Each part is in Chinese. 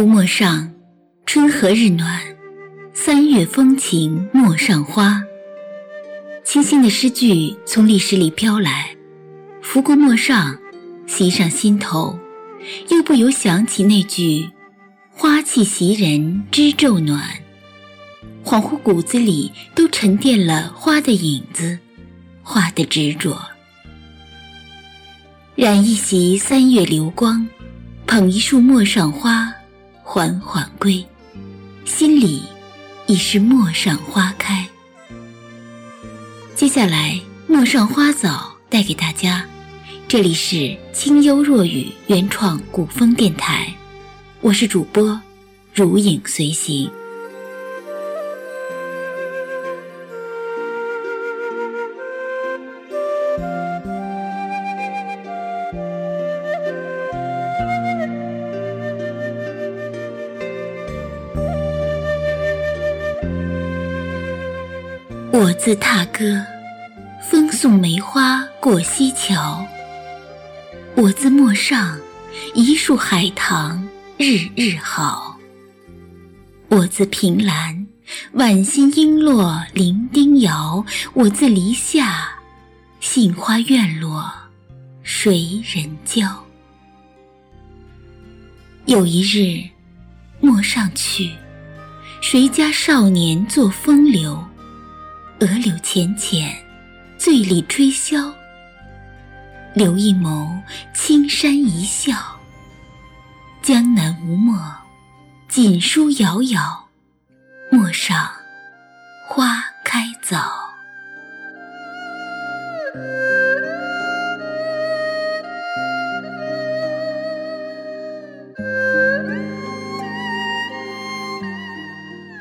夫陌上，春和日暖，三月风情陌上花。清新的诗句从历史里飘来，拂过陌上，袭上心头，又不由想起那句花气袭人知昼暖。恍惚骨子里都沉淀了花的影子，花的执着。染一袭三月流光，捧一束陌上花，缓缓归，心里已是陌上花开。接下来，陌上花早带给大家，这里是清幽若雨原创古风电台，我是主播如影随行。我自踏歌，风送梅花过西桥。我自陌上，一树海棠日日好。我自凭栏，晚新璎珞伶仃摇。我自篱下，杏花院落谁人教。有一日，陌上去，谁家少年作风流，鹅柳浅浅，醉里吹箫。留一眸，青山一笑。江南无陌，锦书遥遥，陌上花开早。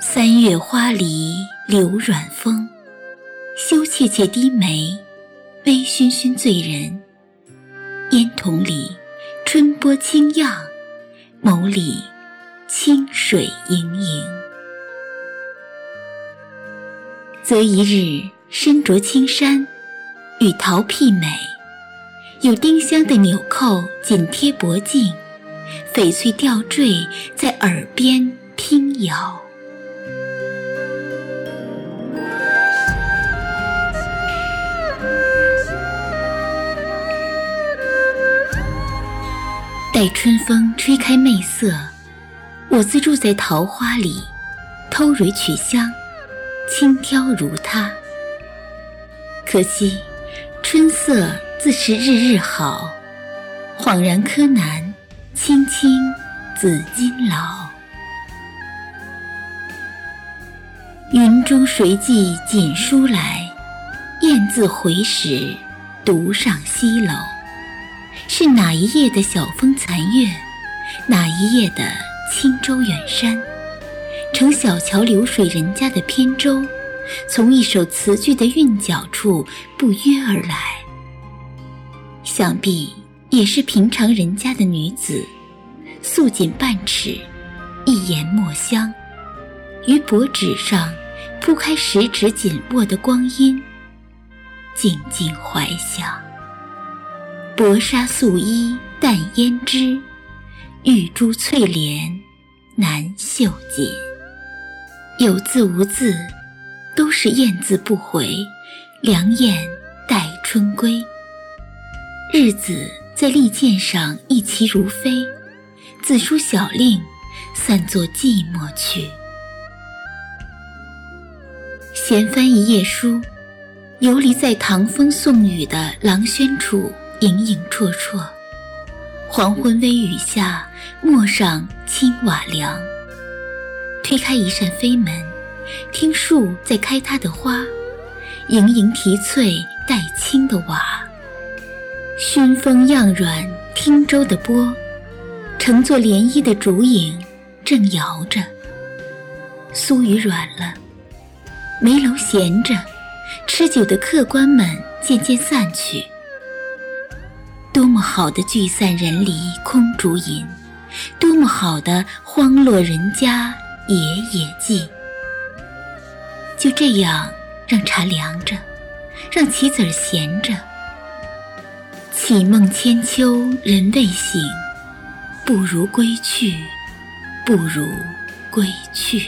三月花离柳软风，羞怯怯低眉，微醺醺醉人。烟筒里春波轻漾，眸里清水盈盈。择一日身着青衫，与桃媲美，有丁香的纽扣紧贴脖颈，翡翠吊坠在耳边轻摇。待春风吹开媚色，我自住在桃花里，偷蕊取香，轻佻如他。可惜春色自是日日好，恍然柯南，青青紫金老。云中谁寄锦书来，雁字回时独上西楼。是哪一夜的晓风残月，哪一夜的轻舟远山，乘小桥流水人家的扁舟，从一首词句的韵脚处不约而来。想必也是平常人家的女子，素锦半尺，一言墨香，于薄纸上铺开十指紧握的光阴，静静怀想。薄纱素衣淡胭脂，玉珠翠帘难绣锦。有字无字，都是雁字不回，良雁待春归。日子在利剑上一骑如飞，自书小令，散作寂寞去。闲翻一夜书，游离在唐风宋雨的廊轩处，影影绰绰。黄昏微雨下，陌上青瓦凉。推开一扇飞门，听树在开它的花，盈盈提翠带青的瓦。熏风漾软汀州的波，乘坐涟漪的竹影正摇着。苏雨软了，梅楼闲着，吃酒的客官们渐渐散去。多么好的聚散人离空竹吟，多么好的荒落人家野寂。就这样让茶凉着，让棋子闲着。绮梦千秋人未醒，不如归去，不如归去。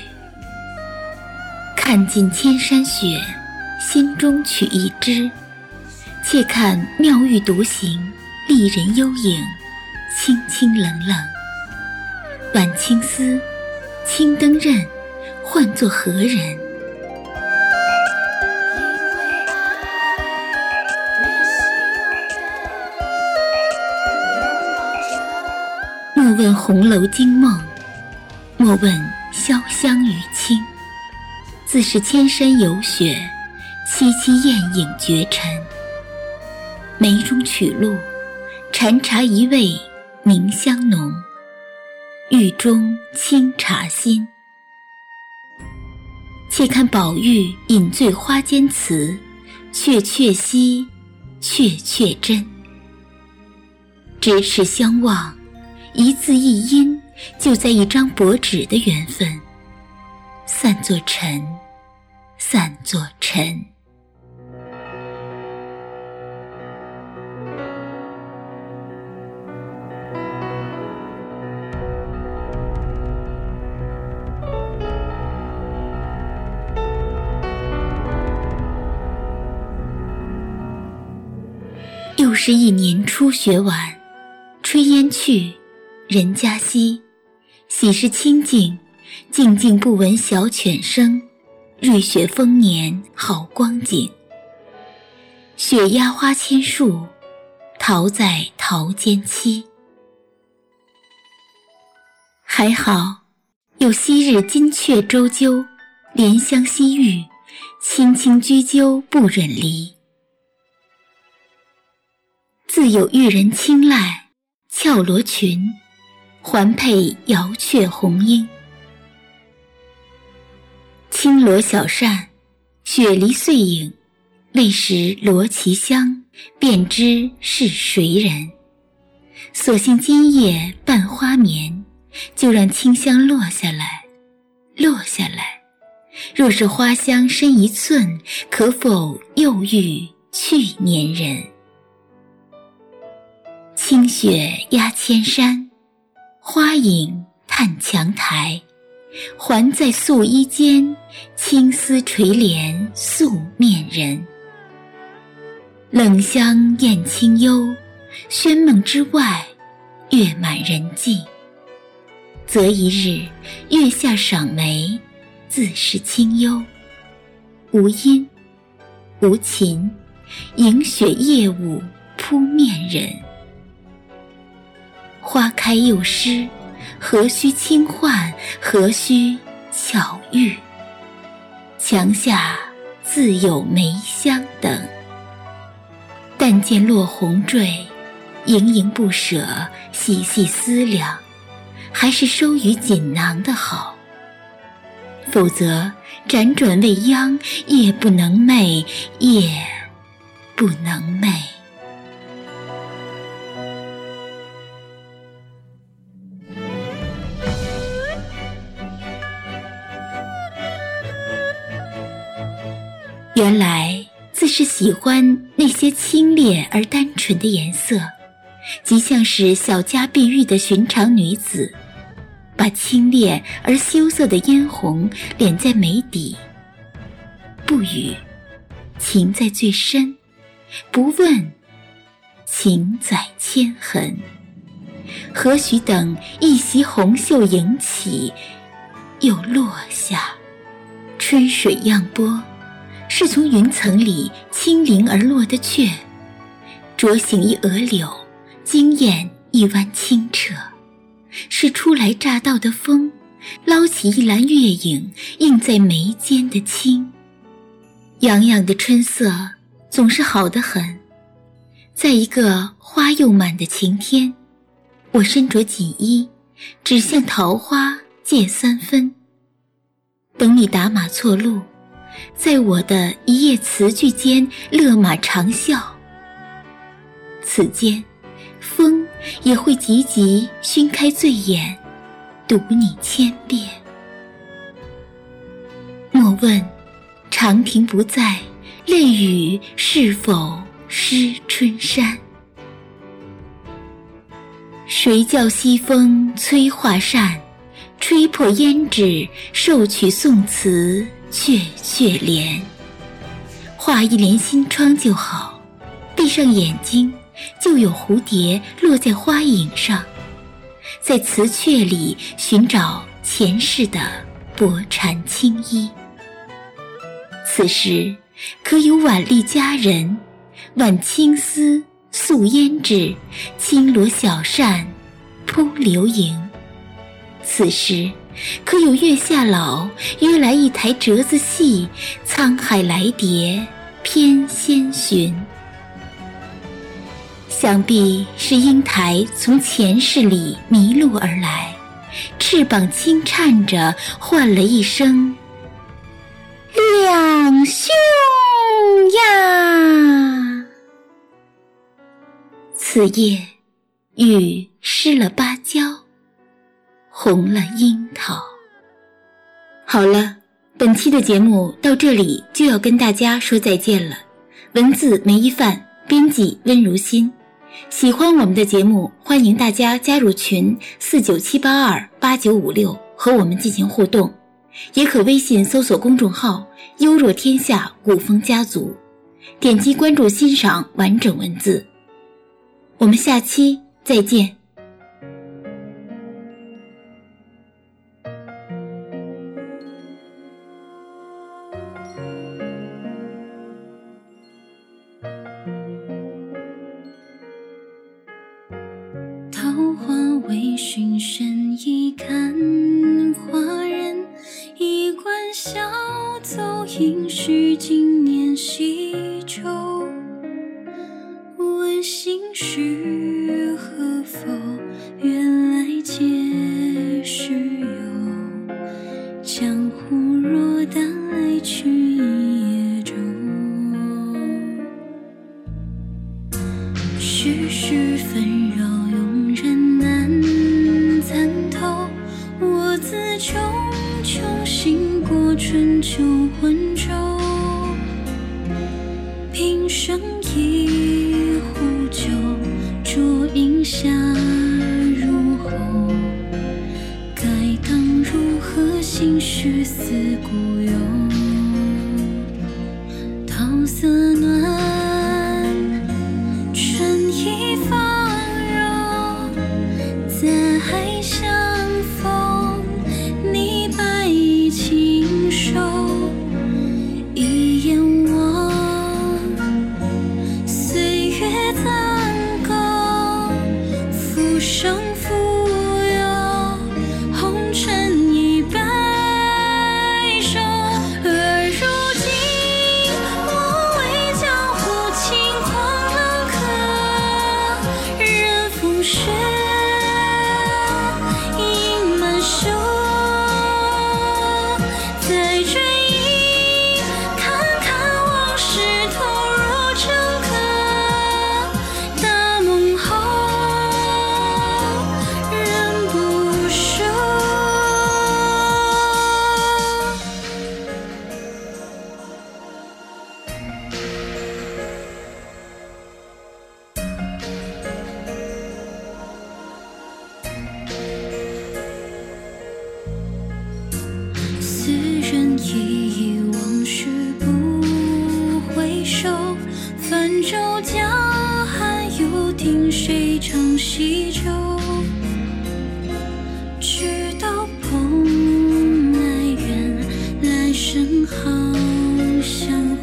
看尽千山雪，心中取一枝。且看妙玉独行，丽人幽影，清清冷冷。晚青丝，青灯刃，唤作何人？莫问红楼惊梦，莫问潇湘雨清。自是千山有雪，萋萋雁影绝尘。眉中取露，禅茶一味凝香浓。玉中清茶心，且看宝玉饮醉花间词，雀雀兮，雀雀真。咫尺相望，一字一音，就在一张薄纸的缘分。散作尘，散作尘。又是一年初雪晚，炊烟去，人家稀。喜事清静，静静不闻小犬声。瑞雪丰年好光景，雪压花千树，桃在桃间栖。还好有昔日金雀周究，怜香惜玉，青青居究不忍离。自有玉人青睐，俏罗裙，环佩瑶雀红缨。青罗小扇，雪梨碎影，未识罗其香，便知是谁人。所幸今夜半花眠，就让清香落下来，落下来。若是花香深一寸，可否又遇去年人？清雪压千山，花影探墙台。还在素衣间，青丝垂帘素面人。冷香艳清幽，轩梦之外，月满人寂。择一日，月下赏梅，自是清幽。无音，无琴，迎雪夜舞扑面人。花开又湿，何须轻唤，何须巧遇？墙下自有梅香等。但见落红坠，盈盈不舍，细细思量，还是收于锦囊的好。否则辗转未央，夜不能寐，夜不能寐。原来自是喜欢那些清冽而单纯的颜色，极像是小家碧玉的寻常女子，把清冽而羞涩的嫣红敛在眉底。不语，情在最深；不问，情在千痕。何许等一袭红袖迎起，又落下，春水漾波。是从云层里轻灵而落的雀，啄醒一鹅柳，惊艳一湾清澈。是初来乍到的风，捞起一篮月影，映在眉间的青。洋洋的春色总是好得很。在一个花又满的晴天，我身着锦衣，只向桃花借三分。等你打马错路，在我的一夜词句间勒马长啸。此间风也会急急熏开醉眼，读你千遍。莫问长亭不在，泪雨是否湿春衫？谁叫西风催画扇，吹破胭脂，受取宋词阙阙联。画一帘新窗就好，闭上眼睛，就有蝴蝶落在花影上，在词阙里寻找前世的薄蝉轻衣。此时可有婉丽佳人，挽青丝素胭脂，轻罗小扇扑流萤。此时可有月下老，约来一台折子戏，沧海来蝶翩先寻。想必是英台从前世里迷路而来，翅膀轻颤着，唤了一声两兄呀。此夜雨湿了芭蕉，红了樱桃。好了，本期的节目到这里就要跟大家说再见了。文字梅一范，编辑温如欣。喜欢我们的节目，欢迎大家加入群497828956和我们进行互动，也可微信搜索公众号优若天下古风家族，点击关注欣赏完整文字。我们下期再见。桃花微醺深一看花人，一冠小走应是今年西洲。问心事何否，原来皆是友。江湖若淡，来去一夜中。世事纷扰，庸人难参透。我自穷穷，行过春秋浑浊。平生一壶酒，烛影下入喉。该当如何，心事思故友。桃色暖，春意放柔。在海相逢，你白衣轻瘦。一眼生浮游，红尘已白首。而如今我为江湖轻狂浪客，任风雪饮满袖。再追忆，看看往事投入成客。大梦后依依，往事不回首。泛舟江汉，又听谁唱西洲。直到蓬莱远，来生好相候。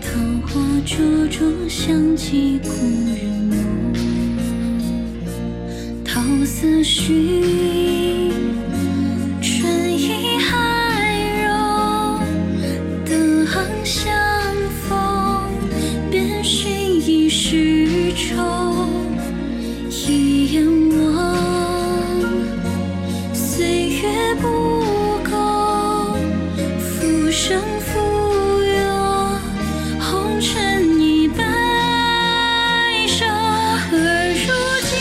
桃花灼灼，香气故人眸。桃色许，春意寒。相逢，便寻一世愁。一眼望，岁月不够。浮生浮游，红尘已白首。而如今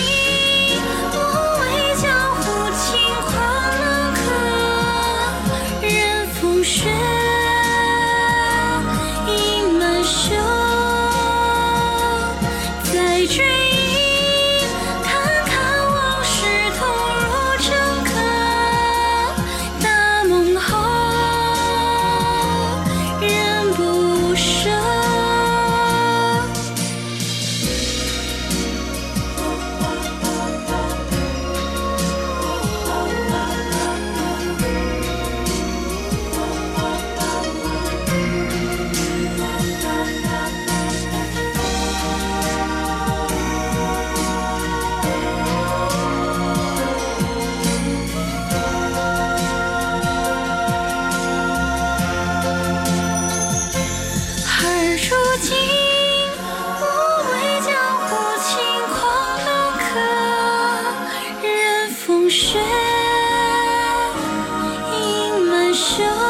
我为江湖轻狂浪客，任风雪。再追忆，看看往事，投入成客。手。